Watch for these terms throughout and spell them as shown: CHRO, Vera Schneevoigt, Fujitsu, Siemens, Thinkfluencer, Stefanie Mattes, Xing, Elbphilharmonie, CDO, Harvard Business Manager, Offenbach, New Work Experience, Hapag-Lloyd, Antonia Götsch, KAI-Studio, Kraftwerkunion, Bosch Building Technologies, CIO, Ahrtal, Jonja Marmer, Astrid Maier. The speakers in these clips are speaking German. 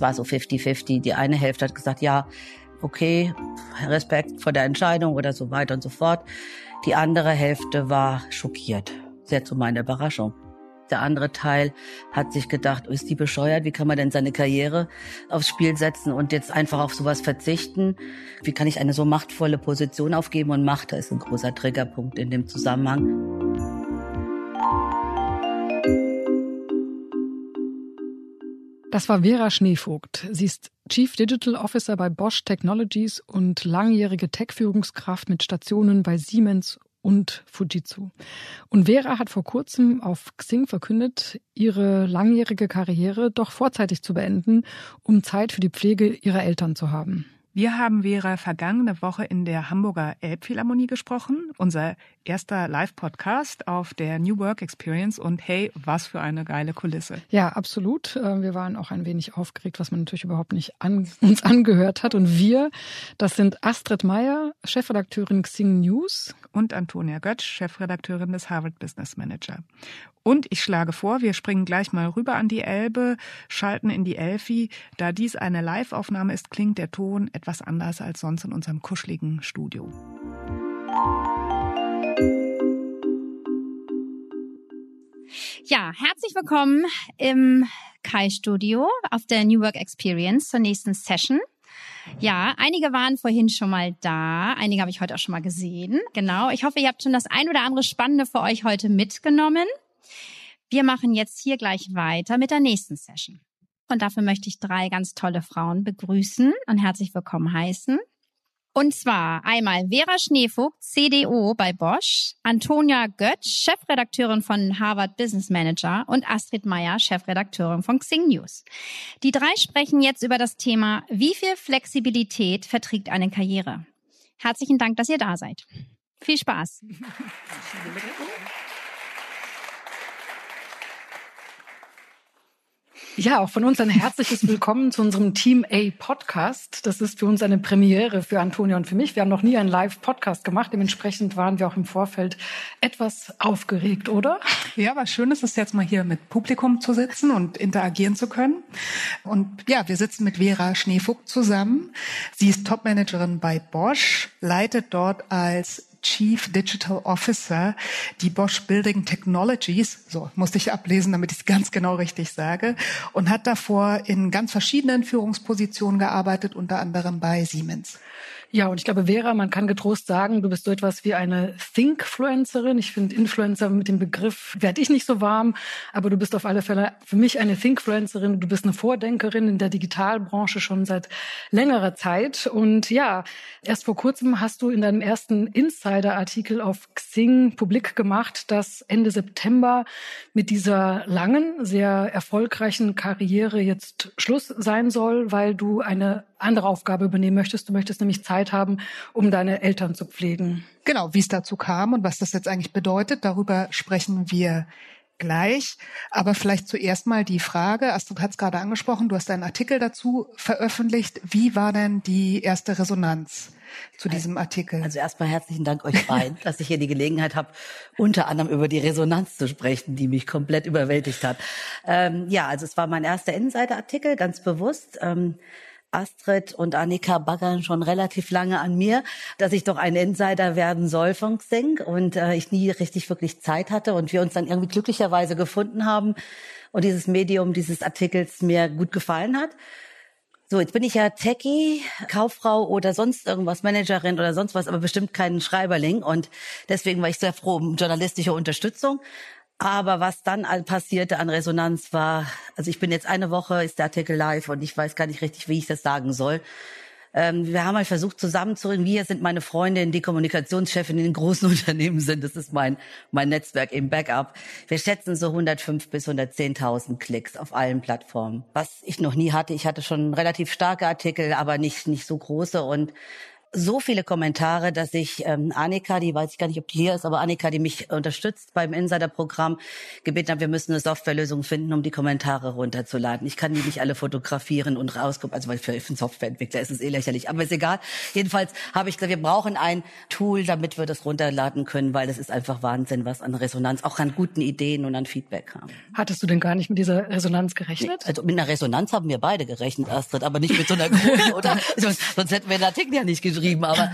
es war so 50-50. Die eine Hälfte hat gesagt, ja, okay, Respekt vor der Entscheidung oder so weiter und so fort. Die andere Hälfte war schockiert, sehr zu meiner Überraschung. Der andere Teil hat sich gedacht, ist die bescheuert? Wie kann man denn seine Karriere aufs Spiel setzen und jetzt einfach auf sowas verzichten? Wie kann ich eine so machtvolle Position aufgeben? Und Macht ist ein großer Triggerpunkt in dem Zusammenhang. Das war Vera Schneevoigt. Sie ist Chief Digital Officer bei Bosch Technologies und langjährige Tech-Führungskraft mit Stationen bei Siemens und Fujitsu. Und Vera hat vor kurzem auf Xing verkündet, ihre langjährige Karriere doch vorzeitig zu beenden, um Zeit für die Pflege ihrer Eltern zu haben. Wir haben Vera vergangene Woche in der Hamburger Elbphilharmonie gesprochen, unser erster Live-Podcast auf der New Work Experience, und hey, was für eine geile Kulisse. Ja, absolut. Wir waren auch ein wenig aufgeregt, was man natürlich überhaupt nicht uns angehört hat. Und wir, das sind Astrid Maier, Chefredakteurin Xing News, und Antonia Götsch, Chefredakteurin des Harvard Business Manager. Und ich schlage vor, wir springen gleich mal rüber an die Elbe, schalten in die Elfi. Da dies eine Live-Aufnahme ist, klingt der Ton etwas anders als sonst in unserem kuscheligen Studio. Ja, herzlich willkommen im KAI-Studio auf der New Work Experience zur nächsten Session. Ja, einige waren vorhin schon mal da, einige habe ich heute auch schon mal gesehen. Genau, ich hoffe, ihr habt schon das ein oder andere Spannende für euch heute mitgenommen. Wir machen jetzt hier gleich weiter mit der nächsten Session. Und dafür möchte ich drei ganz tolle Frauen begrüßen und herzlich willkommen heißen. Und zwar einmal Vera Schneevoigt, CDO bei Bosch, Antonia Götsch, Chefredakteurin von Harvard Business Manager, und Astrid Maier, Chefredakteurin von Xing News. Die drei sprechen jetzt über das Thema, wie viel Flexibilität verträgt eine Karriere? Herzlichen Dank, dass ihr da seid. Viel Spaß. Ja, auch von uns ein herzliches Willkommen zu unserem Team A Podcast. Das ist für uns eine Premiere, für Antonia und für mich. Wir haben noch nie einen Live-Podcast gemacht. Dementsprechend waren wir auch im Vorfeld etwas aufgeregt, oder? Ja, was schön ist, jetzt mal hier mit Publikum zu sitzen und interagieren zu können. Und ja, wir sitzen mit Vera Schneevoigt zusammen. Sie ist Topmanagerin bei Bosch, leitet dort als Chief Digital Officer die Bosch Building Technologies, so musste ich ablesen, damit ich es ganz genau richtig sage, und hat davor in ganz verschiedenen Führungspositionen gearbeitet, unter anderem bei Siemens. Ja, und ich glaube, Vera, man kann getrost sagen, du bist so etwas wie eine Thinkfluencerin. Ich finde, Influencer mit dem Begriff werde ich nicht so warm, aber du bist auf alle Fälle für mich eine Thinkfluencerin. Du bist eine Vordenkerin in der Digitalbranche schon seit längerer Zeit. Und ja, erst vor kurzem hast du in deinem ersten Insider-Artikel auf Xing publik gemacht, dass Ende September mit dieser langen, sehr erfolgreichen Karriere jetzt Schluss sein soll, weil du eine andere Aufgabe übernehmen möchtest. Du möchtest nämlich Zeit haben, um deine Eltern zu pflegen. Genau, wie es dazu kam und was das jetzt eigentlich bedeutet, darüber sprechen wir gleich. Aber vielleicht zuerst mal die Frage, Astrid hat es gerade angesprochen, du hast einen Artikel dazu veröffentlicht. Wie war denn die erste Resonanz zu diesem Artikel? Also erstmal herzlichen Dank euch beiden, dass ich hier die Gelegenheit habe, unter anderem über die Resonanz zu sprechen, die mich komplett überwältigt hat. Ja, also es war mein erster Insider-Artikel, ganz bewusst. Astrid und Annika baggern schon relativ lange an mir, dass ich doch ein Insider werden soll von Xing, und ich nie richtig wirklich Zeit hatte und wir uns dann irgendwie glücklicherweise gefunden haben und dieses Medium dieses Artikels mir gut gefallen hat. So, jetzt bin ich ja Techie, Kauffrau oder sonst irgendwas, Managerin oder sonst was, aber bestimmt kein Schreiberling, und deswegen war ich sehr froh um journalistische Unterstützung. Aber was dann passierte an Resonanz war, also ich bin jetzt eine Woche, ist der Artikel live und ich weiß gar nicht richtig, wie ich das sagen soll. Wir haben halt versucht zusammenzureden, wir sind meine Freundin, die Kommunikationschefin in den großen Unternehmen sind. Das ist mein Netzwerk im Backup. Wir schätzen so 105 bis 110.000 Klicks auf allen Plattformen, was ich noch nie hatte. Ich hatte schon relativ starke Artikel, aber nicht so große, und so viele Kommentare, dass ich Annika, die weiß ich gar nicht, ob die hier ist, aber Annika, die mich unterstützt beim Insider-Programm, gebeten habe, wir müssen eine Softwarelösung finden, um die Kommentare runterzuladen. Ich kann die nicht alle fotografieren und rausgucken, also weil für einen Softwareentwickler ist es lächerlich, aber ist egal. Jedenfalls habe ich gesagt, wir brauchen ein Tool, damit wir das runterladen können, weil das ist einfach Wahnsinn, was an Resonanz, auch an guten Ideen und an Feedback kam. Hattest du denn gar nicht mit dieser Resonanz gerechnet? Nee, also mit einer Resonanz haben wir beide gerechnet, Astrid, aber nicht mit so einer großen, oder? Sonst hätten wir den Artikel ja nicht geschrieben, aber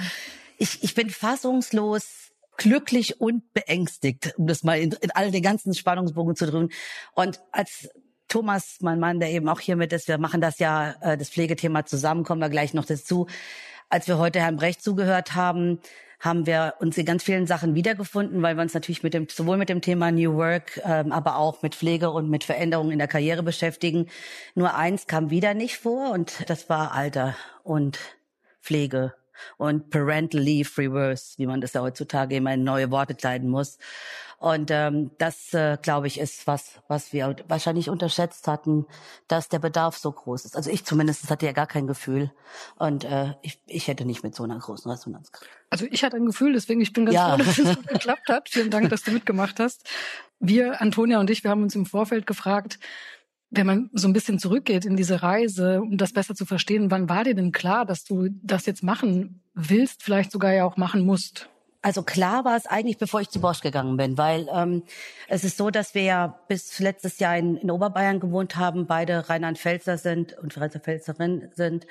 ich bin fassungslos glücklich und beängstigt, um das mal in all den ganzen Spannungsbogen zu drücken. Und als Thomas, mein Mann, der eben auch hier mit ist, wir machen das ja, das Pflegethema zusammen, kommen wir gleich noch dazu. Als wir heute Herrn Brecht zugehört haben, haben wir uns in ganz vielen Sachen wiedergefunden, weil wir uns natürlich sowohl mit dem Thema New Work, aber auch mit Pflege und mit Veränderungen in der Karriere beschäftigen. Nur eins kam wieder nicht vor und das war Alter und Pflege und Parental Leave Reverse, wie man das ja heutzutage immer in neue Worte kleiden muss. Und das, glaube ich, ist was wir wahrscheinlich unterschätzt hatten, dass der Bedarf so groß ist. Also ich zumindest hatte ja gar kein Gefühl und ich hätte nicht mit so einer großen Resonanz gekriegt. Also ich hatte ein Gefühl, deswegen ich bin ganz froh, dass es gut geklappt hat. Vielen Dank, dass du mitgemacht hast. Wir, Antonia und ich, wir haben uns im Vorfeld gefragt, wenn man so ein bisschen zurückgeht in diese Reise, um das besser zu verstehen, wann war dir denn klar, dass du das jetzt machen willst, vielleicht sogar ja auch machen musst? Also klar war es eigentlich, bevor ich zu Bosch gegangen bin, weil es ist so, dass wir ja bis letztes Jahr in Oberbayern gewohnt haben, beide Rheinland-Pfälzer sind und Rheinland-Pfälzerin sind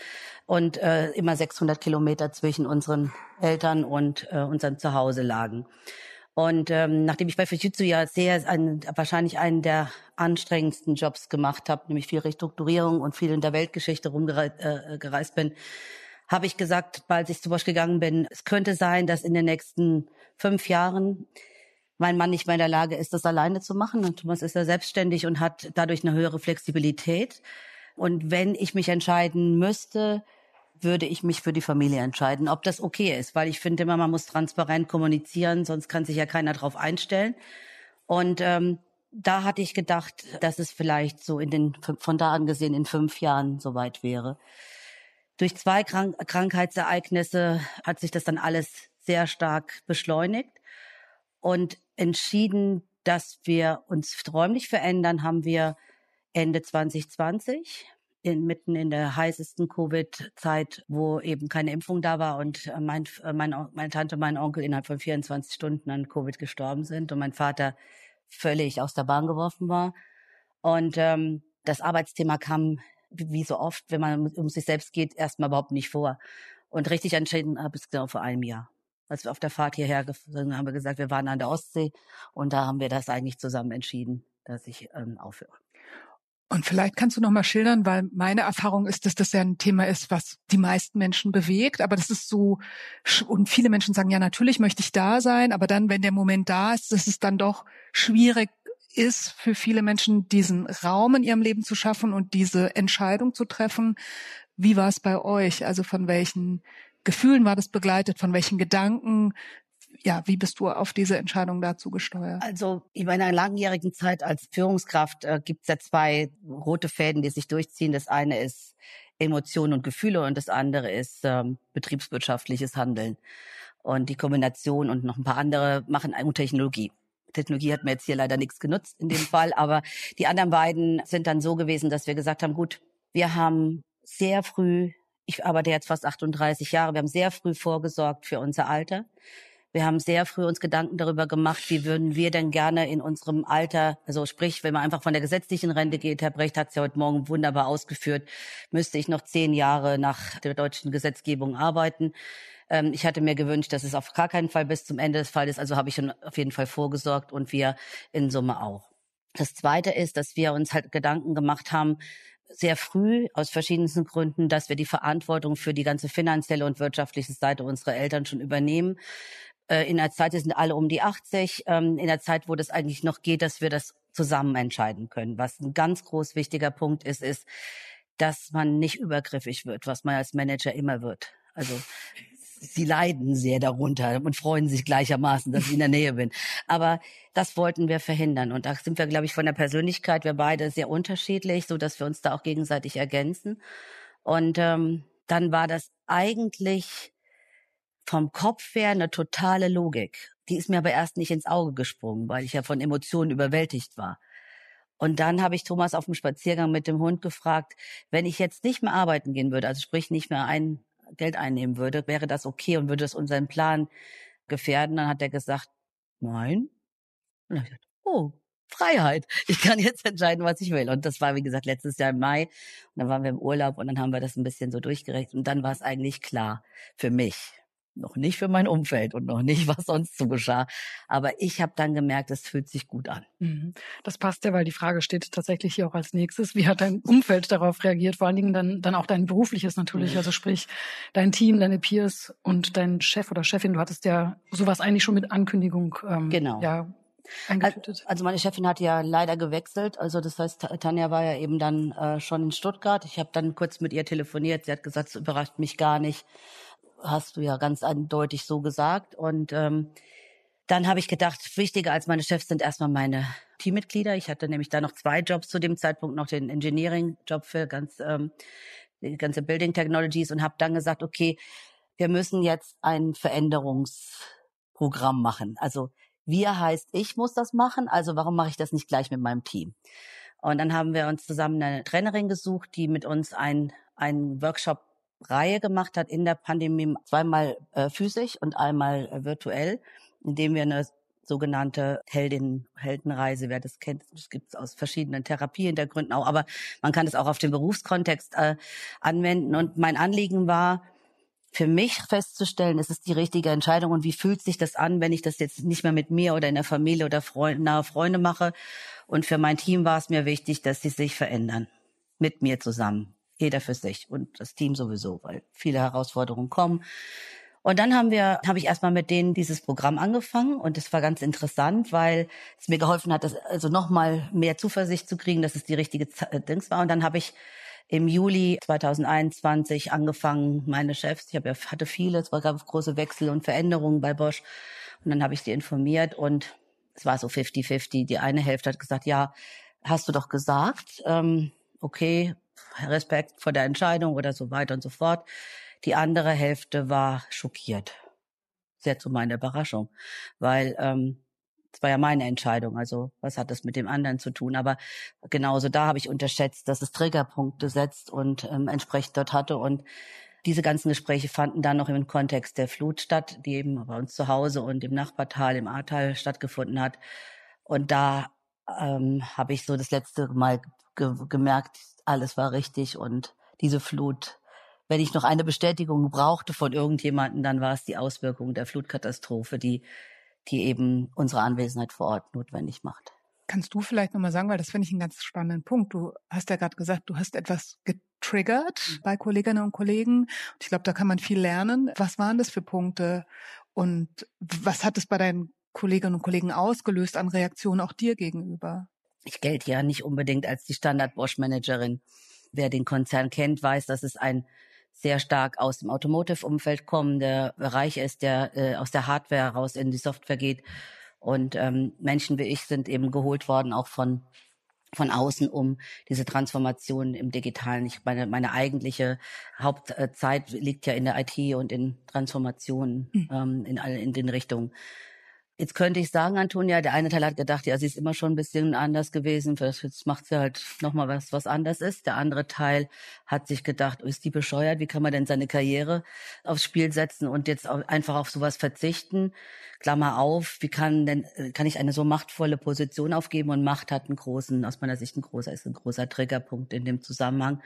und immer 600 Kilometer zwischen unseren Eltern und unserem Zuhause lagen. Und nachdem ich bei Fujitsu ja wahrscheinlich einen der anstrengendsten Jobs gemacht habe, nämlich viel Restrukturierung und viel in der Weltgeschichte rumgereist bin, habe ich gesagt, als ich zu Bosch gegangen bin, es könnte sein, dass in den nächsten 5 Jahren mein Mann nicht mehr in der Lage ist, das alleine zu machen. Und Thomas ist ja selbstständig und hat dadurch eine höhere Flexibilität. Und wenn ich mich entscheiden müsste, würde ich mich für die Familie entscheiden, ob das okay ist. Weil ich finde immer, man muss transparent kommunizieren, sonst kann sich ja keiner drauf einstellen. Und da hatte ich gedacht, dass es vielleicht so von da an gesehen in 5 Jahren soweit wäre. Durch 2 Krankheitsereignisse hat sich das dann alles sehr stark beschleunigt. Und entschieden, dass wir uns räumlich verändern, haben wir Ende 2020 mitten in der heißesten Covid-Zeit, wo eben keine Impfung da war und meine Tante und mein Onkel innerhalb von 24 Stunden an Covid gestorben sind und mein Vater völlig aus der Bahn geworfen war. Und das Arbeitsthema kam, wie so oft, wenn man um sich selbst geht, erstmal überhaupt nicht vor. Und richtig entschieden habe ich es genau vor einem Jahr. Als wir auf der Fahrt hierher gefahren sind, haben wir gesagt, wir waren an der Ostsee und da haben wir das eigentlich zusammen entschieden, dass ich aufhöre. Und vielleicht kannst du noch mal schildern, weil meine Erfahrung ist, dass das ja ein Thema ist, was die meisten Menschen bewegt. Aber das ist so, und viele Menschen sagen, ja, natürlich möchte ich da sein. Aber dann, wenn der Moment da ist, dass es dann doch schwierig ist, für viele Menschen diesen Raum in ihrem Leben zu schaffen und diese Entscheidung zu treffen. Wie war es bei euch? Also von welchen Gefühlen war das begleitet? Von welchen Gedanken? Ja, wie bist du auf diese Entscheidung dazu gesteuert? Also in meiner langjährigen Zeit als Führungskraft gibt es ja 2 rote Fäden, die sich durchziehen. Das eine ist Emotionen und Gefühle und das andere ist betriebswirtschaftliches Handeln. Und die Kombination und noch ein paar andere machen Technologie. Technologie hat mir jetzt hier leider nichts genutzt in dem Fall, aber die anderen beiden sind dann so gewesen, dass wir gesagt haben, gut, wir haben sehr früh, ich arbeite jetzt fast 38 Jahre, wir haben sehr früh vorgesorgt für unser Alter. Wir haben sehr früh uns Gedanken darüber gemacht, wie würden wir denn gerne in unserem Alter, also sprich, wenn man einfach von der gesetzlichen Rente geht, Herr Brecht hat es ja heute Morgen wunderbar ausgeführt, müsste ich noch 10 Jahre nach der deutschen Gesetzgebung arbeiten. Ich hatte mir gewünscht, dass es auf gar keinen Fall bis zum Ende des Falles, also habe ich schon auf jeden Fall vorgesorgt und wir in Summe auch. Das Zweite ist, dass wir uns halt Gedanken gemacht haben, sehr früh aus verschiedensten Gründen, dass wir die Verantwortung für die ganze finanzielle und wirtschaftliche Seite unserer Eltern schon übernehmen. In der Zeit, die sind alle um die 80, in der Zeit, wo das eigentlich noch geht, dass wir das zusammen entscheiden können. Was ein ganz groß wichtiger Punkt ist, dass man nicht übergriffig wird, was man als Manager immer wird. Also sie leiden sehr darunter und freuen sich gleichermaßen, dass ich in der Nähe bin. Aber das wollten wir verhindern. Und da sind wir, glaube ich, von der Persönlichkeit, wir beide sehr unterschiedlich, so dass wir uns da auch gegenseitig ergänzen. Und dann war das eigentlich vom Kopf her eine totale Logik. Die ist mir aber erst nicht ins Auge gesprungen, weil ich ja von Emotionen überwältigt war. Und dann habe ich Thomas auf dem Spaziergang mit dem Hund gefragt, wenn ich jetzt nicht mehr arbeiten gehen würde, also sprich nicht mehr Geld einnehmen würde, wäre das okay und würde das unseren Plan gefährden? Dann hat er gesagt, nein. Und dann habe ich gesagt, oh, Freiheit. Ich kann jetzt entscheiden, was ich will. Und das war, wie gesagt, letztes Jahr im Mai. Und dann waren wir im Urlaub und dann haben wir das ein bisschen so durchgerechnet. Und dann war es eigentlich klar für mich. Noch nicht für mein Umfeld und noch nicht, was sonst so geschah. Aber ich habe dann gemerkt, es fühlt sich gut an. Das passt ja, weil die Frage steht tatsächlich hier auch als nächstes. Wie hat dein Umfeld darauf reagiert? Vor allen Dingen dann auch dein berufliches natürlich. Also sprich, dein Team, deine Peers und dein Chef oder Chefin. Du hattest ja sowas eigentlich schon mit Ankündigung genau. Ja, eingetütet. Also meine Chefin hat ja leider gewechselt. Also das heißt, Tanja war ja eben dann schon in Stuttgart. Ich habe dann kurz mit ihr telefoniert. Sie hat gesagt, es überrascht mich gar nicht. Hast du ja ganz eindeutig so gesagt. Und dann habe ich gedacht, wichtiger als meine Chefs sind erstmal meine Teammitglieder. Ich hatte nämlich da noch 2 Jobs zu dem Zeitpunkt, noch den Engineering-Job für die ganze Building Technologies und habe dann gesagt, okay, wir müssen jetzt ein Veränderungsprogramm machen. Also wir heißt, ich muss das machen, also warum mache ich das nicht gleich mit meinem Team? Und dann haben wir uns zusammen eine Trainerin gesucht, die mit uns einen Workshop-Reihe gemacht hat in der Pandemie, zweimal physisch und einmal virtuell, indem wir eine sogenannte Heldenreise, wer das kennt, das gibt es aus verschiedenen Therapiehintergründen auch, aber man kann es auch auf den Berufskontext anwenden. Und mein Anliegen war, für mich festzustellen, ist es die richtige Entscheidung und wie fühlt sich das an, wenn ich das jetzt nicht mehr mit mir oder in der Familie oder nahe Freunde mache. Und für mein Team war es mir wichtig, dass sie sich verändern, mit mir zusammen. Jeder für sich und das Team sowieso, weil viele Herausforderungen kommen. Und dann habe ich erstmal mit denen dieses Programm angefangen und es war ganz interessant, weil es mir geholfen hat, das also nochmal mehr Zuversicht zu kriegen, dass es die richtige Dings war. Und dann habe ich im Juli 2021 angefangen, meine Chefs, hatte viele, es gab große Wechsel und Veränderungen bei Bosch und dann habe ich die informiert und es war so 50-50. Die eine Hälfte hat gesagt, ja, hast du doch gesagt, okay, Respekt vor der Entscheidung oder so weiter und so fort. Die andere Hälfte war schockiert. Sehr zu meiner Überraschung, weil es war ja meine Entscheidung. Also was hat das mit dem anderen zu tun? Aber genauso da habe ich unterschätzt, dass es Triggerpunkte setzt und entsprechend dort hatte. Und diese ganzen Gespräche fanden dann noch im Kontext der Flut statt, die eben bei uns zu Hause und im Nachbartal, im Ahrtal stattgefunden hat. Und da habe ich so das letzte Mal gemerkt, alles war richtig und diese Flut, wenn ich noch eine Bestätigung brauchte von irgendjemandem, dann war es die Auswirkung der Flutkatastrophe, die eben unsere Anwesenheit vor Ort notwendig macht. Kannst du vielleicht nochmal sagen, weil das finde ich einen ganz spannenden Punkt. Du hast ja gerade gesagt, du hast etwas getriggert bei Kolleginnen und Kollegen. Ich glaube, da kann man viel lernen. Was waren das für Punkte und was hat es bei deinen Kolleginnen und Kollegen ausgelöst an Reaktionen auch dir gegenüber? Ich gelte ja nicht unbedingt als die Standard-Bosch-Managerin. Wer den Konzern kennt, weiß, dass es ein sehr stark aus dem Automotive-Umfeld kommender Bereich ist, der aus der Hardware raus in die Software geht. Und Menschen wie ich sind eben geholt worden, auch von außen, um diese Transformation im Digitalen. Ich meine, meine eigentliche Hauptzeit liegt ja in der IT und in Transformationen in den Richtungen. Jetzt könnte ich sagen, Antonia, der eine Teil hat gedacht, ja, sie ist immer schon ein bisschen anders gewesen, jetzt macht sie halt nochmal was anders ist. Der andere Teil hat sich gedacht, ist die bescheuert, wie kann man denn seine Karriere aufs Spiel setzen und jetzt einfach auf sowas verzichten? Klammer auf, kann ich eine so machtvolle Position aufgeben? Und Macht hat ist ein großer Triggerpunkt in dem Zusammenhang.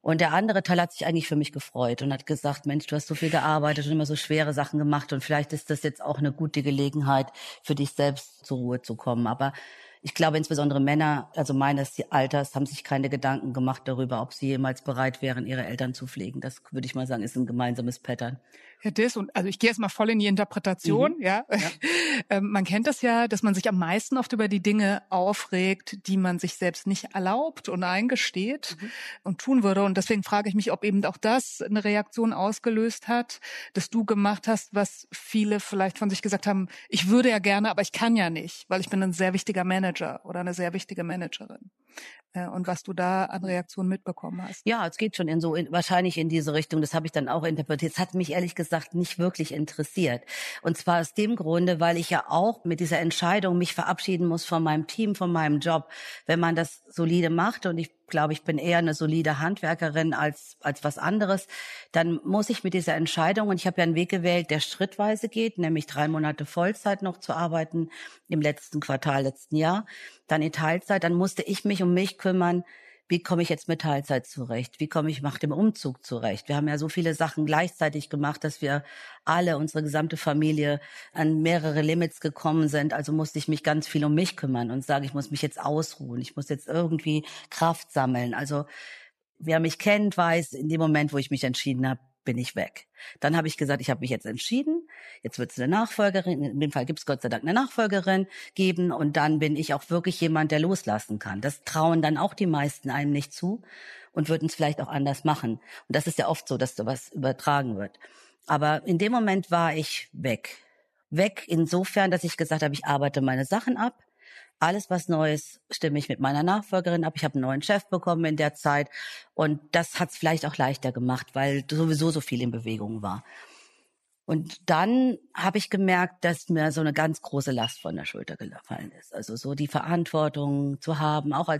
Und der andere Teil hat sich eigentlich für mich gefreut und hat gesagt, Mensch, du hast so viel gearbeitet und immer so schwere Sachen gemacht und vielleicht ist das jetzt auch eine gute Gelegenheit, für dich selbst zur Ruhe zu kommen. Aber ich glaube, insbesondere Männer, also meines Alters, haben sich keine Gedanken gemacht darüber, ob sie jemals bereit wären, ihre Eltern zu pflegen. Das würde ich mal sagen, ist ein gemeinsames Pattern. Ja, das und also ich gehe jetzt mal voll in die Interpretation. Ja. Man kennt das ja, dass man sich am meisten oft über die Dinge aufregt, die man sich selbst nicht erlaubt und eingesteht und tun würde. Und deswegen frage ich mich, ob eben auch das eine Reaktion ausgelöst hat, dass du gemacht hast, was viele vielleicht von sich gesagt haben, ich würde ja gerne, aber ich kann ja nicht, weil ich bin ein sehr wichtiger Manager oder eine sehr wichtige Managerin. und was du da an Reaktionen mitbekommen hast. Ja, es geht schon wahrscheinlich in diese Richtung. Das habe ich dann auch interpretiert. Es hat mich ehrlich gesagt nicht wirklich interessiert. Und zwar aus dem Grunde, weil ich ja auch mit dieser Entscheidung mich verabschieden muss von meinem Team, von meinem Job. Wenn man das solide macht, und ich glaube, ich bin eher eine solide Handwerkerin als was anderes, dann muss ich mit dieser Entscheidung, und ich habe ja einen Weg gewählt, der schrittweise geht, nämlich 3 Monate Vollzeit noch zu arbeiten im letzten Quartal letzten Jahr, dann in Teilzeit, dann musste ich mich um mich kümmern, wie komme ich jetzt mit Teilzeit zurecht? Wie komme ich nach dem Umzug zurecht? Wir haben ja so viele Sachen gleichzeitig gemacht, dass wir alle, unsere gesamte Familie, an mehrere Limits gekommen sind. Also musste ich mich ganz viel um mich kümmern und sagen, ich muss mich jetzt ausruhen. Ich muss jetzt irgendwie Kraft sammeln. Also wer mich kennt, weiß, in dem Moment, wo ich mich entschieden habe, bin ich weg. Dann habe ich gesagt, ich habe mich jetzt entschieden, jetzt wird es eine Nachfolgerin, in dem Fall gibt es Gott sei Dank eine Nachfolgerin geben, und dann bin ich auch wirklich jemand, der loslassen kann. Das trauen dann auch die meisten einem nicht zu und würden es vielleicht auch anders machen. Und das ist ja oft so, dass da was übertragen wird. Aber in dem Moment war ich weg. Weg insofern, dass ich gesagt habe, ich arbeite meine Sachen ab. Alles, was Neues, stimme ich mit meiner Nachfolgerin ab. Ich habe einen neuen Chef bekommen in der Zeit. Und das hat es vielleicht auch leichter gemacht, weil sowieso so viel in Bewegung war. Und dann habe ich gemerkt, dass mir so eine ganz große Last von der Schulter gefallen ist. Also so die Verantwortung zu haben, auch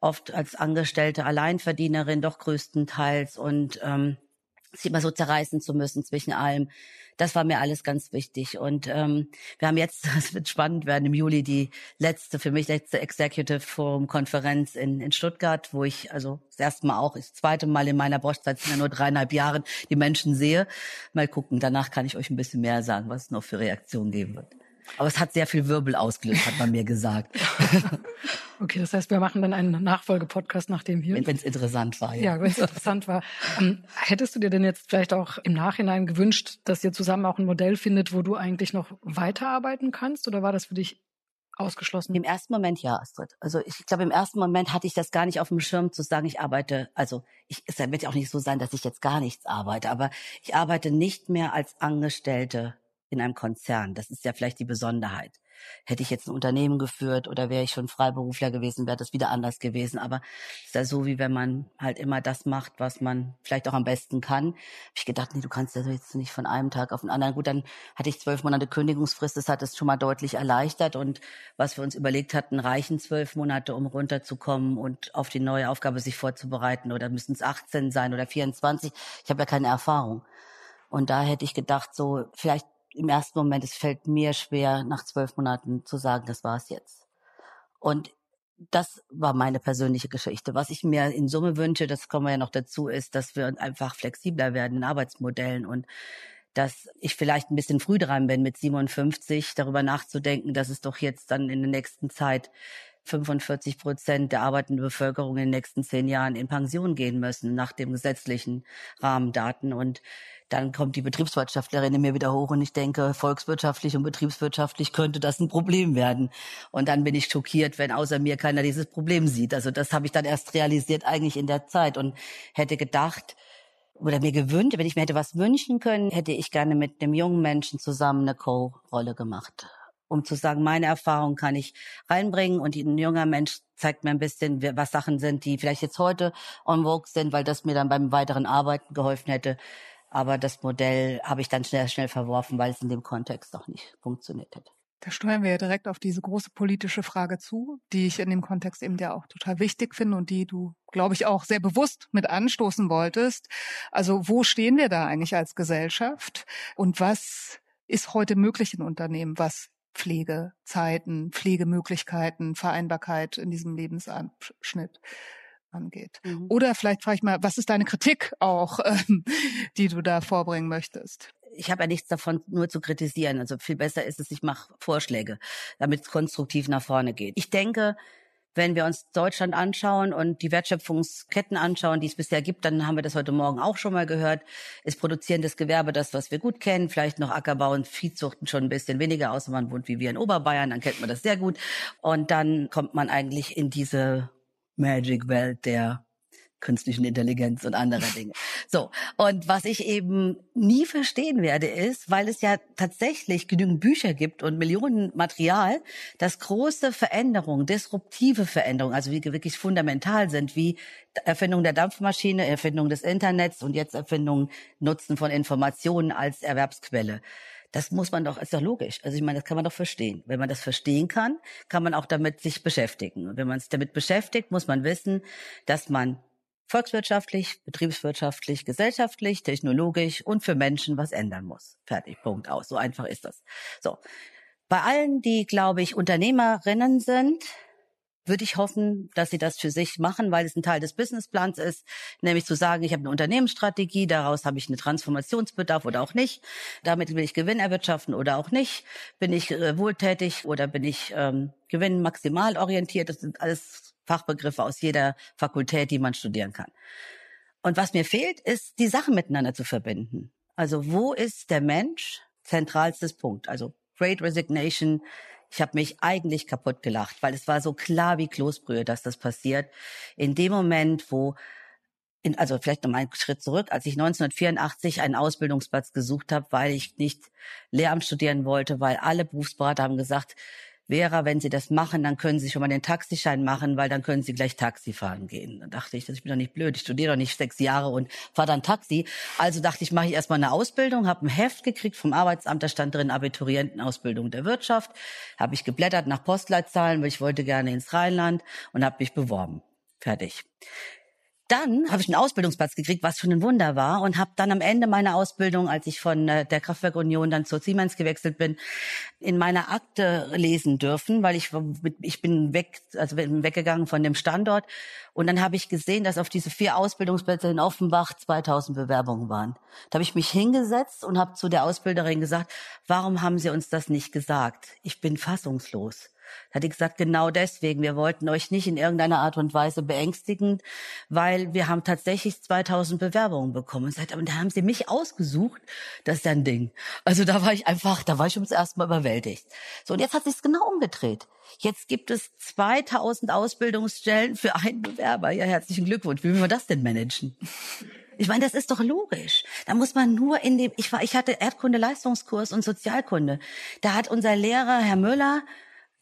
oft als Angestellte, Alleinverdienerin, doch größtenteils. Und sich immer so zerreißen zu müssen zwischen allem. Das war mir alles ganz wichtig. Und wir haben jetzt, das wird spannend werden, im Juli die letzte Executive Forum Konferenz in Stuttgart, wo ich also das erste Mal auch, das zweite Mal in meiner Bosch-Zeit, sind ja nur 3,5 Jahre, die Menschen sehe. Mal gucken, danach kann ich euch ein bisschen mehr sagen, was es noch für Reaktionen geben wird. Aber es hat sehr viel Wirbel ausgelöst, hat man mir gesagt. Okay, das heißt, wir machen dann einen Nachfolgepodcast nach dem hier. Wenn es interessant war. Ja, wenn es interessant war. Hättest du dir denn jetzt vielleicht auch im Nachhinein gewünscht, dass ihr zusammen auch ein Modell findet, wo du eigentlich noch weiterarbeiten kannst? Oder war das für dich ausgeschlossen? Im ersten Moment ja, Astrid. Also ich glaube, im ersten Moment hatte ich das gar nicht auf dem Schirm zu sagen, ich arbeite, es wird ja auch nicht so sein, dass ich jetzt gar nichts arbeite, aber ich arbeite nicht mehr als Angestellte in einem Konzern. Das ist ja vielleicht die Besonderheit. Hätte ich jetzt ein Unternehmen geführt oder wäre ich schon Freiberufler gewesen, wäre das wieder anders gewesen. Aber es ist ja so, wie wenn man halt immer das macht, was man vielleicht auch am besten kann. Habe ich gedacht, nee, du kannst das jetzt nicht von einem Tag auf den anderen. Gut, dann hatte ich 12 Monate Kündigungsfrist. Das hat es schon mal deutlich erleichtert. Und was wir uns überlegt hatten, reichen 12 Monate, um runterzukommen und auf die neue Aufgabe sich vorzubereiten. Oder müssen es 18 sein oder 24? Ich habe ja keine Erfahrung. Und da hätte ich gedacht, so vielleicht im ersten Moment, es fällt mir schwer, nach 12 Monaten zu sagen, das war's jetzt. Und das war meine persönliche Geschichte. Was ich mir in Summe wünsche, das kommen wir ja noch dazu, ist, dass wir einfach flexibler werden in Arbeitsmodellen und dass ich vielleicht ein bisschen früh dran bin, mit 57 darüber nachzudenken, dass es doch jetzt dann in der nächsten Zeit 45% der arbeitenden Bevölkerung in den nächsten 10 Jahren in Pension gehen müssen, nach dem gesetzlichen Rahmendaten. Und dann kommt die Betriebswirtschaftlerin in mir wieder hoch und ich denke, volkswirtschaftlich und betriebswirtschaftlich könnte das ein Problem werden. Und dann bin ich schockiert, wenn außer mir keiner dieses Problem sieht. Also das habe ich dann erst realisiert eigentlich in der Zeit und hätte gedacht, oder mir gewünscht, wenn ich mir hätte was wünschen können, hätte ich gerne mit einem jungen Menschen zusammen eine Co-Rolle gemacht, um zu sagen, meine Erfahrung kann ich reinbringen und ein junger Mensch zeigt mir ein bisschen, was Sachen sind, die vielleicht jetzt heute en vogue sind, weil das mir dann beim weiteren Arbeiten geholfen hätte. Aber das Modell habe ich dann schnell verworfen, weil es in dem Kontext auch nicht funktioniert hätte. Da steuern wir ja direkt auf diese große politische Frage zu, die ich in dem Kontext eben ja auch total wichtig finde und die du, glaube ich, auch sehr bewusst mit anstoßen wolltest. Also wo stehen wir da eigentlich als Gesellschaft und was ist heute möglich in Unternehmen, was Pflegezeiten, Pflegemöglichkeiten, Vereinbarkeit in diesem Lebensabschnitt angeht. Mhm. Oder vielleicht frage ich mal, was ist deine Kritik auch, die du da vorbringen möchtest? Ich habe ja nichts davon, nur zu kritisieren. Also viel besser ist es, ich mache Vorschläge, damit es konstruktiv nach vorne geht. Ich denke, wenn wir uns Deutschland anschauen und die Wertschöpfungsketten anschauen, die es bisher gibt, dann haben wir das heute Morgen auch schon mal gehört, ist produzierendes Gewerbe das, was wir gut kennen, vielleicht noch Ackerbau und Viehzuchten schon ein bisschen weniger, außer man wohnt wie wir in Oberbayern, dann kennt man das sehr gut. Und dann kommt man eigentlich in diese Magic-Welt der künstlichen Intelligenz und anderer Dinge. So, und was ich eben nie verstehen werde, ist, weil es ja tatsächlich genügend Bücher gibt und Millionen Material, dass große Veränderungen, disruptive Veränderungen, also die wirklich fundamental sind, wie Erfindung der Dampfmaschine, Erfindung des Internets und jetzt Erfindung, Nutzen von Informationen als Erwerbsquelle. Das muss man doch, ist doch logisch. Also ich meine, das kann man doch verstehen. Wenn man das verstehen kann, kann man auch damit sich beschäftigen. Und wenn man sich damit beschäftigt, muss man wissen, dass man volkswirtschaftlich, betriebswirtschaftlich, gesellschaftlich, technologisch und für Menschen was ändern muss. Fertig, Punkt, aus. So einfach ist das. So. Bei allen, die, glaube ich, Unternehmerinnen sind, würde ich hoffen, dass sie das für sich machen, weil es ein Teil des Businessplans ist, nämlich zu sagen, ich habe eine Unternehmensstrategie, daraus habe ich einen Transformationsbedarf oder auch nicht, damit will ich Gewinn erwirtschaften oder auch nicht, bin ich wohltätig oder bin ich gewinnmaximal orientiert, das sind alles Fachbegriffe aus jeder Fakultät, die man studieren kann. Und was mir fehlt, ist, die Sachen miteinander zu verbinden. Also wo ist der Mensch? Zentralstes Punkt, also Great Resignation. Ich habe mich eigentlich kaputt gelacht, weil es war so klar wie Kloßbrühe, dass das passiert. In dem Moment, also vielleicht nochmal einen Schritt zurück, als ich 1984 einen Ausbildungsplatz gesucht habe, weil ich nicht Lehramt studieren wollte, weil alle Berufsberater haben gesagt, Vera, wenn Sie das machen, dann können Sie schon mal den Taxischein machen, weil dann können Sie gleich Taxi fahren gehen. Dann dachte ich bin doch nicht blöd, ich studiere doch nicht 6 Jahre und fahre dann Taxi. Also dachte ich, mache ich erstmal eine Ausbildung, habe ein Heft gekriegt vom Arbeitsamt, da stand drin Abiturientenausbildung der Wirtschaft, habe ich geblättert nach Postleitzahlen, weil ich wollte gerne ins Rheinland und habe mich beworben. Fertig. Dann habe ich einen Ausbildungsplatz gekriegt, was schon ein Wunder war, und habe dann am Ende meiner Ausbildung, als ich von der Kraftwerkunion dann zur Siemens gewechselt bin, in meiner Akte lesen dürfen, weil ich bin weggegangen von dem Standort. Und dann habe ich gesehen, dass auf diese 4 Ausbildungsplätze in Offenbach 2000 Bewerbungen waren. Da habe ich mich hingesetzt und habe zu der Ausbilderin gesagt, warum haben Sie uns das nicht gesagt? Ich bin fassungslos. Da hat die gesagt, genau deswegen, wir wollten euch nicht in irgendeiner Art und Weise beängstigen, weil wir haben tatsächlich 2000 Bewerbungen bekommen. Und da haben sie mich ausgesucht, das ist ja ein Ding. Also da war ich ums erste Mal überwältigt. So, und jetzt hat sich's genau umgedreht. Jetzt gibt es 2000 Ausbildungsstellen für einen Bewerber. Ja, herzlichen Glückwunsch. Wie will man das denn managen? Ich meine, das ist doch logisch. Da muss man nur ich hatte Erdkunde, Leistungskurs und Sozialkunde. Da hat unser Lehrer, Herr Müller,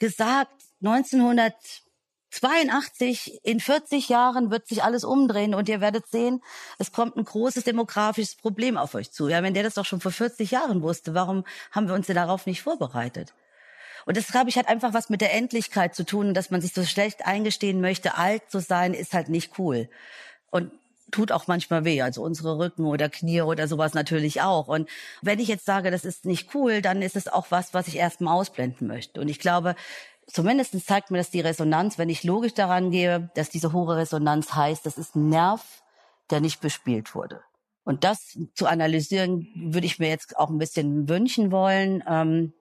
gesagt, 1982, in 40 Jahren wird sich alles umdrehen und ihr werdet sehen, es kommt ein großes demografisches Problem auf euch zu. Ja, wenn der das doch schon vor 40 Jahren wusste, warum haben wir uns denn darauf nicht vorbereitet? Und das, glaube ich, hat einfach was mit der Endlichkeit zu tun, dass man sich so schlecht eingestehen möchte, alt zu sein, ist halt nicht cool. Und tut auch manchmal weh, also unsere Rücken oder Knie oder sowas natürlich auch. Und wenn ich jetzt sage, das ist nicht cool, dann ist es auch was ich erstmal ausblenden möchte. Und ich glaube, zumindest zeigt mir das die Resonanz, wenn ich logisch daran gehe, dass diese hohe Resonanz heißt, das ist ein Nerv, der nicht bespielt wurde. Und das zu analysieren, würde ich mir jetzt auch ein bisschen wünschen wollen.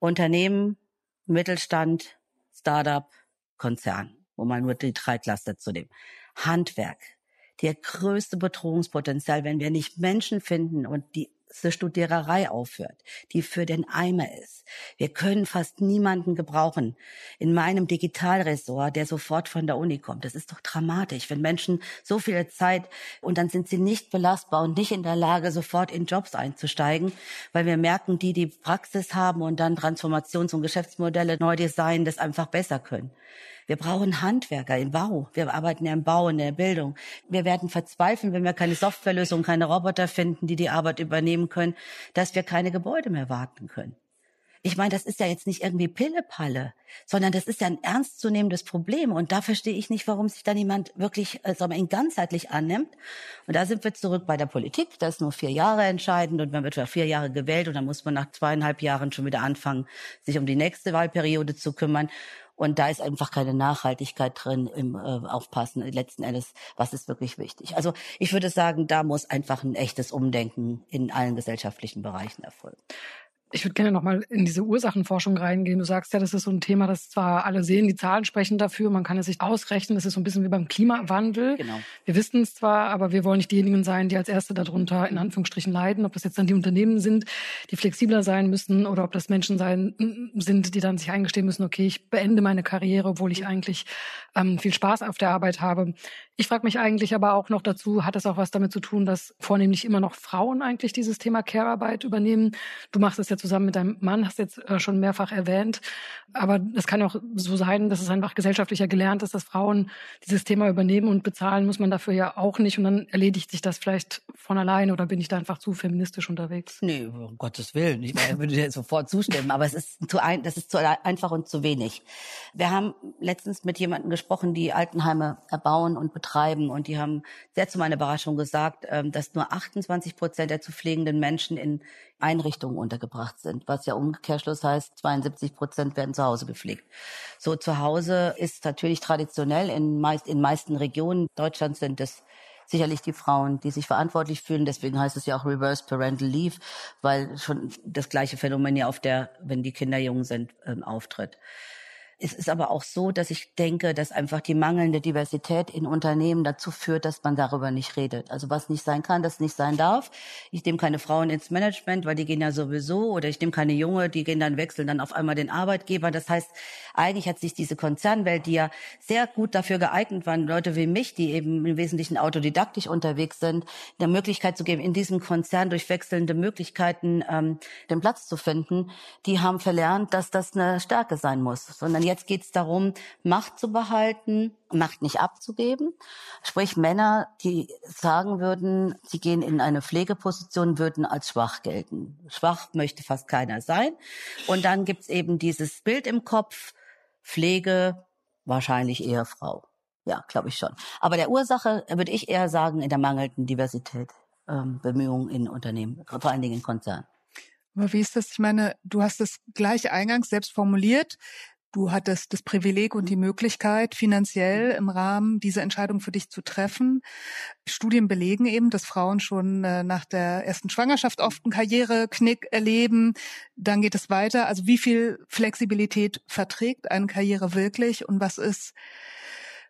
Unternehmen, Mittelstand, Startup, Konzern, um mal nur die 3 Cluster zu nehmen. Handwerk. Der größte Bedrohungspotenzial, wenn wir nicht Menschen finden und diese Studiererei aufhört, die für den Eimer ist. Wir können fast niemanden gebrauchen in meinem Digitalressort, der sofort von der Uni kommt. Das ist doch dramatisch, wenn Menschen so viel Zeit und dann sind sie nicht belastbar und nicht in der Lage, sofort in Jobs einzusteigen, weil wir merken, die Praxis haben und dann Transformations- und Geschäftsmodelle neu designen, das einfach besser können. Wir brauchen Handwerker im Bau. Wir arbeiten ja im Bau, in der Bildung. Wir werden verzweifeln, wenn wir keine Softwarelösungen, keine Roboter finden, die Arbeit übernehmen können, dass wir keine Gebäude mehr warten können. Ich meine, das ist ja jetzt nicht irgendwie Pillepalle, sondern das ist ja ein ernstzunehmendes Problem. Und da verstehe ich nicht, warum sich da niemand wirklich ihn ganzheitlich annimmt. Und da sind wir zurück bei der Politik. Da ist nur 4 Jahre entscheidend und man wird für 4 Jahre gewählt und dann muss man nach 2,5 Jahren schon wieder anfangen, sich um die nächste Wahlperiode zu kümmern. Und da ist einfach keine Nachhaltigkeit drin im Aufpassen. Letzten Endes, was ist wirklich wichtig? Also ich würde sagen, da muss einfach ein echtes Umdenken in allen gesellschaftlichen Bereichen erfolgen. Ich würde gerne nochmal in diese Ursachenforschung reingehen. Du sagst ja, das ist so ein Thema, das zwar alle sehen, die Zahlen sprechen dafür, man kann es sich ausrechnen, das ist so ein bisschen wie beim Klimawandel. Genau. Wir wissen es zwar, aber wir wollen nicht diejenigen sein, die als Erste darunter in Anführungsstrichen leiden, ob das jetzt dann die Unternehmen sind, die flexibler sein müssen oder ob das Menschen sind, die dann sich eingestehen müssen, okay, ich beende meine Karriere, obwohl ich eigentlich viel Spaß auf der Arbeit habe. Ich frage mich eigentlich aber auch noch dazu, hat das auch was damit zu tun, dass vornehmlich immer noch Frauen eigentlich dieses Thema Care-Arbeit übernehmen? Du machst es ja zusammen mit deinem Mann, hast jetzt schon mehrfach erwähnt. Aber es kann auch so sein, dass es einfach gesellschaftlicher gelernt ist, dass Frauen dieses Thema übernehmen und bezahlen muss man dafür ja auch nicht. Und dann erledigt sich das vielleicht von alleine oder bin ich da einfach zu feministisch unterwegs? Nee, um Gottes Willen. Ich würde dir sofort zustimmen. Aber es ist zu einfach und zu wenig. Wir haben letztens mit jemandem gesprochen, die Altenheime erbauen und betreiben. Und die haben sehr zu meiner Überraschung gesagt, dass nur 28% der zu pflegenden Menschen in Einrichtungen untergebracht sind, was ja Umkehrschluss heißt, 72% werden zu Hause gepflegt. So, zu Hause ist natürlich traditionell in meisten Regionen Deutschlands sind es sicherlich die Frauen, die sich verantwortlich fühlen. Deswegen heißt es ja auch Reverse Parental Leave, weil schon das gleiche Phänomen ja wenn die Kinder jung sind, auftritt. Es ist aber auch so, dass ich denke, dass einfach die mangelnde Diversität in Unternehmen dazu führt, dass man darüber nicht redet. Also was nicht sein kann, das nicht sein darf. Ich nehme keine Frauen ins Management, weil die gehen ja sowieso. Oder ich nehme keine Junge, die gehen dann wechseln dann auf einmal den Arbeitgeber. Das heißt, eigentlich hat sich diese Konzernwelt, die ja sehr gut dafür geeignet waren, Leute wie mich, die eben im Wesentlichen autodidaktisch unterwegs sind, der Möglichkeit zu geben, in diesem Konzern durch wechselnde Möglichkeiten den Platz zu finden, die haben verlernt, dass das eine Stärke sein muss. Sondern jetzt geht es darum, Macht zu behalten, Macht nicht abzugeben. Sprich, Männer, die sagen würden, sie gehen in eine Pflegeposition, würden als schwach gelten. Schwach möchte fast keiner sein. Und dann gibt es eben dieses Bild im Kopf, Pflege, wahrscheinlich eher Frau. Ja, glaube ich schon. Aber der Ursache würde ich eher sagen, in der mangelnden Diversität, Bemühungen in Unternehmen, vor allen Dingen in Konzernen. Aber wie ist das? Ich meine, du hast es gleich eingangs selbst formuliert. Du hattest das Privileg und die Möglichkeit, finanziell im Rahmen diese Entscheidung für dich zu treffen. Studien belegen eben, dass Frauen schon nach der ersten Schwangerschaft oft einen Karriereknick erleben. Dann geht es weiter. Also wie viel Flexibilität verträgt eine Karriere wirklich? Und was ist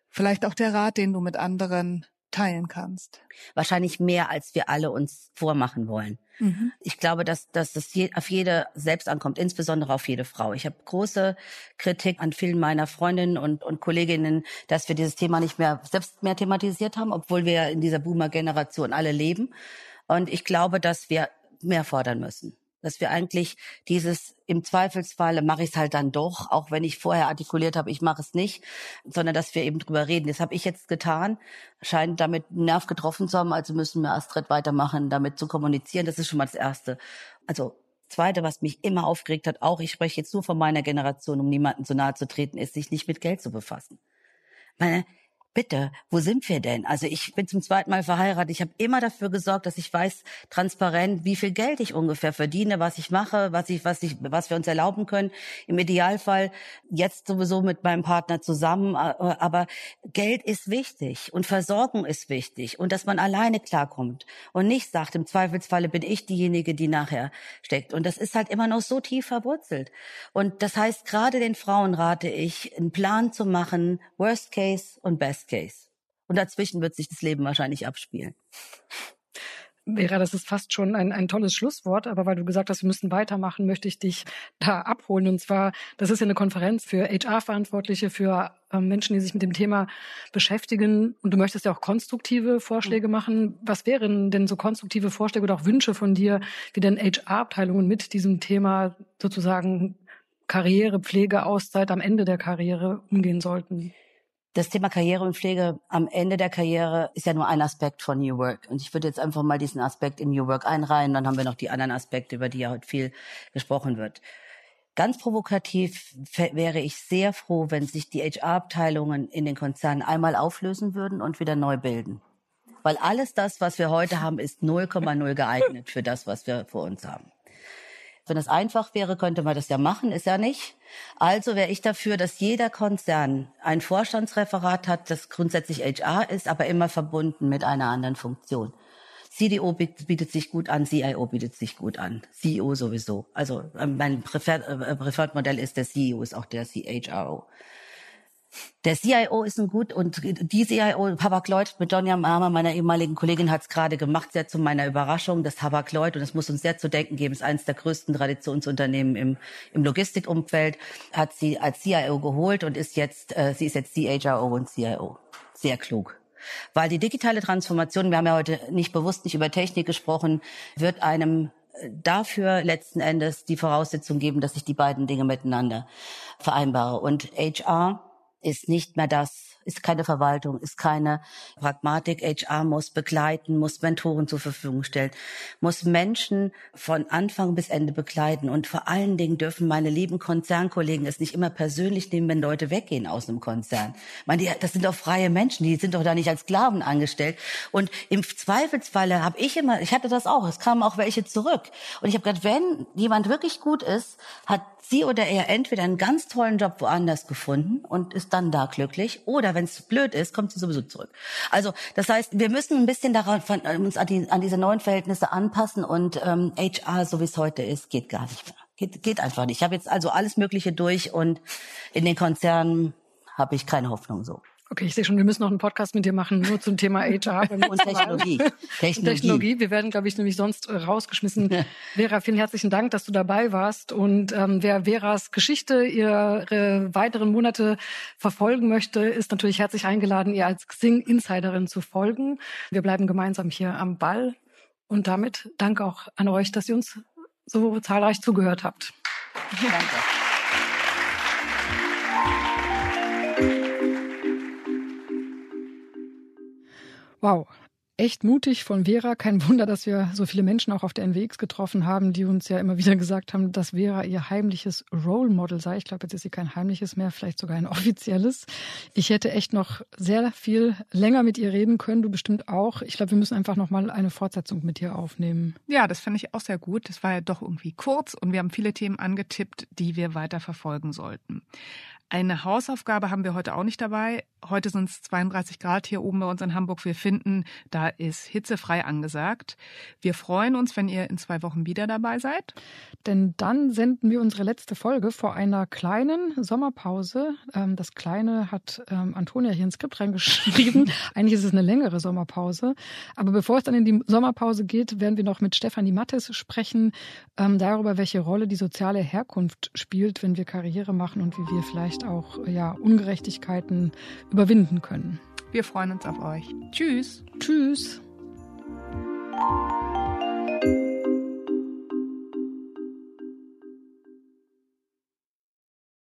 vielleicht auch der Rat, den du mit anderen teilen kannst? Wahrscheinlich mehr, als wir alle uns vormachen wollen. Mhm. Ich glaube, dass das auf jede selbst ankommt, insbesondere auf jede Frau. Ich habe große Kritik an vielen meiner Freundinnen und Kolleginnen, dass wir dieses Thema nicht mehr selbst mehr thematisiert haben, obwohl wir in dieser Boomer-Generation alle leben. Und ich glaube, dass wir mehr fordern müssen. Dass wir eigentlich dieses im Zweifelsfall mache ich es halt dann doch, auch wenn ich vorher artikuliert habe, ich mache es nicht, sondern dass wir eben drüber reden. Das habe ich jetzt getan, scheint damit einen Nerv getroffen zu haben, also müssen wir Astrid weitermachen, damit zu kommunizieren. Das ist schon mal das Erste. Also Zweite, was mich immer aufgeregt hat, auch ich spreche jetzt nur von meiner Generation, um niemandem zu nahe zu treten, ist, sich nicht mit Geld zu befassen. Bitte, wo sind wir denn? Also ich bin zum zweiten Mal verheiratet. Ich habe immer dafür gesorgt, dass ich weiß, transparent, wie viel Geld ich ungefähr verdiene, was ich mache, was wir uns erlauben können. Im Idealfall jetzt sowieso mit meinem Partner zusammen. Aber Geld ist wichtig und Versorgung ist wichtig und dass man alleine klarkommt und nicht sagt, im Zweifelsfalle bin ich diejenige, die nachher steckt. Und das ist halt immer noch so tief verwurzelt. Und das heißt, gerade den Frauen rate ich, einen Plan zu machen, Worst Case und Best Case. Und dazwischen wird sich das Leben wahrscheinlich abspielen. Vera, das ist fast schon ein tolles Schlusswort, aber weil du gesagt hast, wir müssen weitermachen, möchte ich dich da abholen. Und zwar, das ist ja eine Konferenz für HR-Verantwortliche, für Menschen, die sich mit dem Thema beschäftigen. Und du möchtest ja auch konstruktive Vorschläge machen. Was wären denn so konstruktive Vorschläge oder auch Wünsche von dir, wie denn HR-Abteilungen mit diesem Thema sozusagen Karriere, Pflege, Auszeit am Ende der Karriere umgehen sollten? Das Thema Karriere und Pflege am Ende der Karriere ist ja nur ein Aspekt von New Work. Und ich würde jetzt einfach mal diesen Aspekt in New Work einreihen. Dann haben wir noch die anderen Aspekte, über die ja heute viel gesprochen wird. Ganz provokativ wäre ich sehr froh, wenn sich die HR-Abteilungen in den Konzernen einmal auflösen würden und wieder neu bilden. Weil alles das, was wir heute haben, ist 0,0 geeignet für das, was wir vor uns haben. Wenn das einfach wäre, könnte man das ja machen, ist ja nicht. Also wäre ich dafür, dass jeder Konzern ein Vorstandsreferat hat, das grundsätzlich HR ist, aber immer verbunden mit einer anderen Funktion. CDO bietet sich gut an, CIO bietet sich gut an, CEO sowieso. Also mein Preferred Modell ist, der CEO ist auch der CHRO. Der CIO ist ein gut und die CIO, Hapag-Lloyd mit Jonja Marmer, meiner ehemaligen Kollegin, hat es gerade gemacht, sehr zu meiner Überraschung. Das Hapag-Lloyd, und es muss uns sehr zu denken geben, ist eines der größten Traditionsunternehmen im Logistikumfeld, hat sie als CIO geholt und ist jetzt CHRO und CIO. Sehr klug. Weil die digitale Transformation, wir haben ja heute nicht bewusst über Technik gesprochen, wird einem dafür letzten Endes die Voraussetzung geben, dass ich die beiden Dinge miteinander vereinbare. Und HR ist nicht mehr das, ist keine Verwaltung, ist keine Pragmatik. HR muss begleiten, muss Mentoren zur Verfügung stellen, muss Menschen von Anfang bis Ende begleiten. Und vor allen Dingen dürfen meine lieben Konzernkollegen es nicht immer persönlich nehmen, wenn Leute weggehen aus einem Konzern. Ich meine, das sind doch freie Menschen, die sind doch da nicht als Sklaven angestellt. Und im Zweifelsfalle ich hatte das auch, es kamen auch welche zurück. Und ich habe gedacht, wenn jemand wirklich gut ist, hat sie oder er entweder einen ganz tollen Job woanders gefunden und ist dann da glücklich, oder wenn es blöd ist, kommt sie sowieso zurück. Also das heißt, wir müssen ein bisschen uns an diese neuen Verhältnisse anpassen und HR, so wie es heute ist, geht gar nicht mehr. Geht einfach nicht. Ich habe jetzt also alles Mögliche durch und in den Konzernen habe ich keine Hoffnung so. Okay, ich sehe schon, wir müssen noch einen Podcast mit dir machen, nur zum Thema HR und Technologie. Wir werden, glaube ich, nämlich sonst rausgeschmissen. Ja. Vera, vielen herzlichen Dank, dass du dabei warst. Und wer Veras Geschichte, ihre weiteren Monate verfolgen möchte, ist natürlich herzlich eingeladen, ihr als Xing-Insiderin zu folgen. Wir bleiben gemeinsam hier am Ball. Und damit danke auch an euch, dass ihr uns so zahlreich zugehört habt. Ja. Danke. Wow, echt mutig von Vera. Kein Wunder, dass wir so viele Menschen auch auf der NWX getroffen haben, die uns ja immer wieder gesagt haben, dass Vera ihr heimliches Role Model sei. Ich glaube, jetzt ist sie kein heimliches mehr, vielleicht sogar ein offizielles. Ich hätte echt noch sehr viel länger mit ihr reden können, du bestimmt auch. Ich glaube, wir müssen einfach nochmal eine Fortsetzung mit ihr aufnehmen. Ja, das fand ich auch sehr gut. Das war ja doch irgendwie kurz und wir haben viele Themen angetippt, die wir weiter verfolgen sollten. Eine Hausaufgabe haben wir heute auch nicht dabei. Heute sind es 32 Grad hier oben bei uns in Hamburg. Wir finden, da ist hitzefrei angesagt. Wir freuen uns, wenn ihr in 2 Wochen wieder dabei seid. Denn dann senden wir unsere letzte Folge vor einer kleinen Sommerpause. Das Kleine hat Antonia hier ins Skript reingeschrieben. Eigentlich ist es eine längere Sommerpause. Aber bevor es dann in die Sommerpause geht, werden wir noch mit Stefanie Mattes sprechen. Darüber, welche Rolle die soziale Herkunft spielt, wenn wir Karriere machen und wie wir vielleicht auch Ungerechtigkeiten überwinden können. Wir freuen uns auf euch. Tschüss. Tschüss.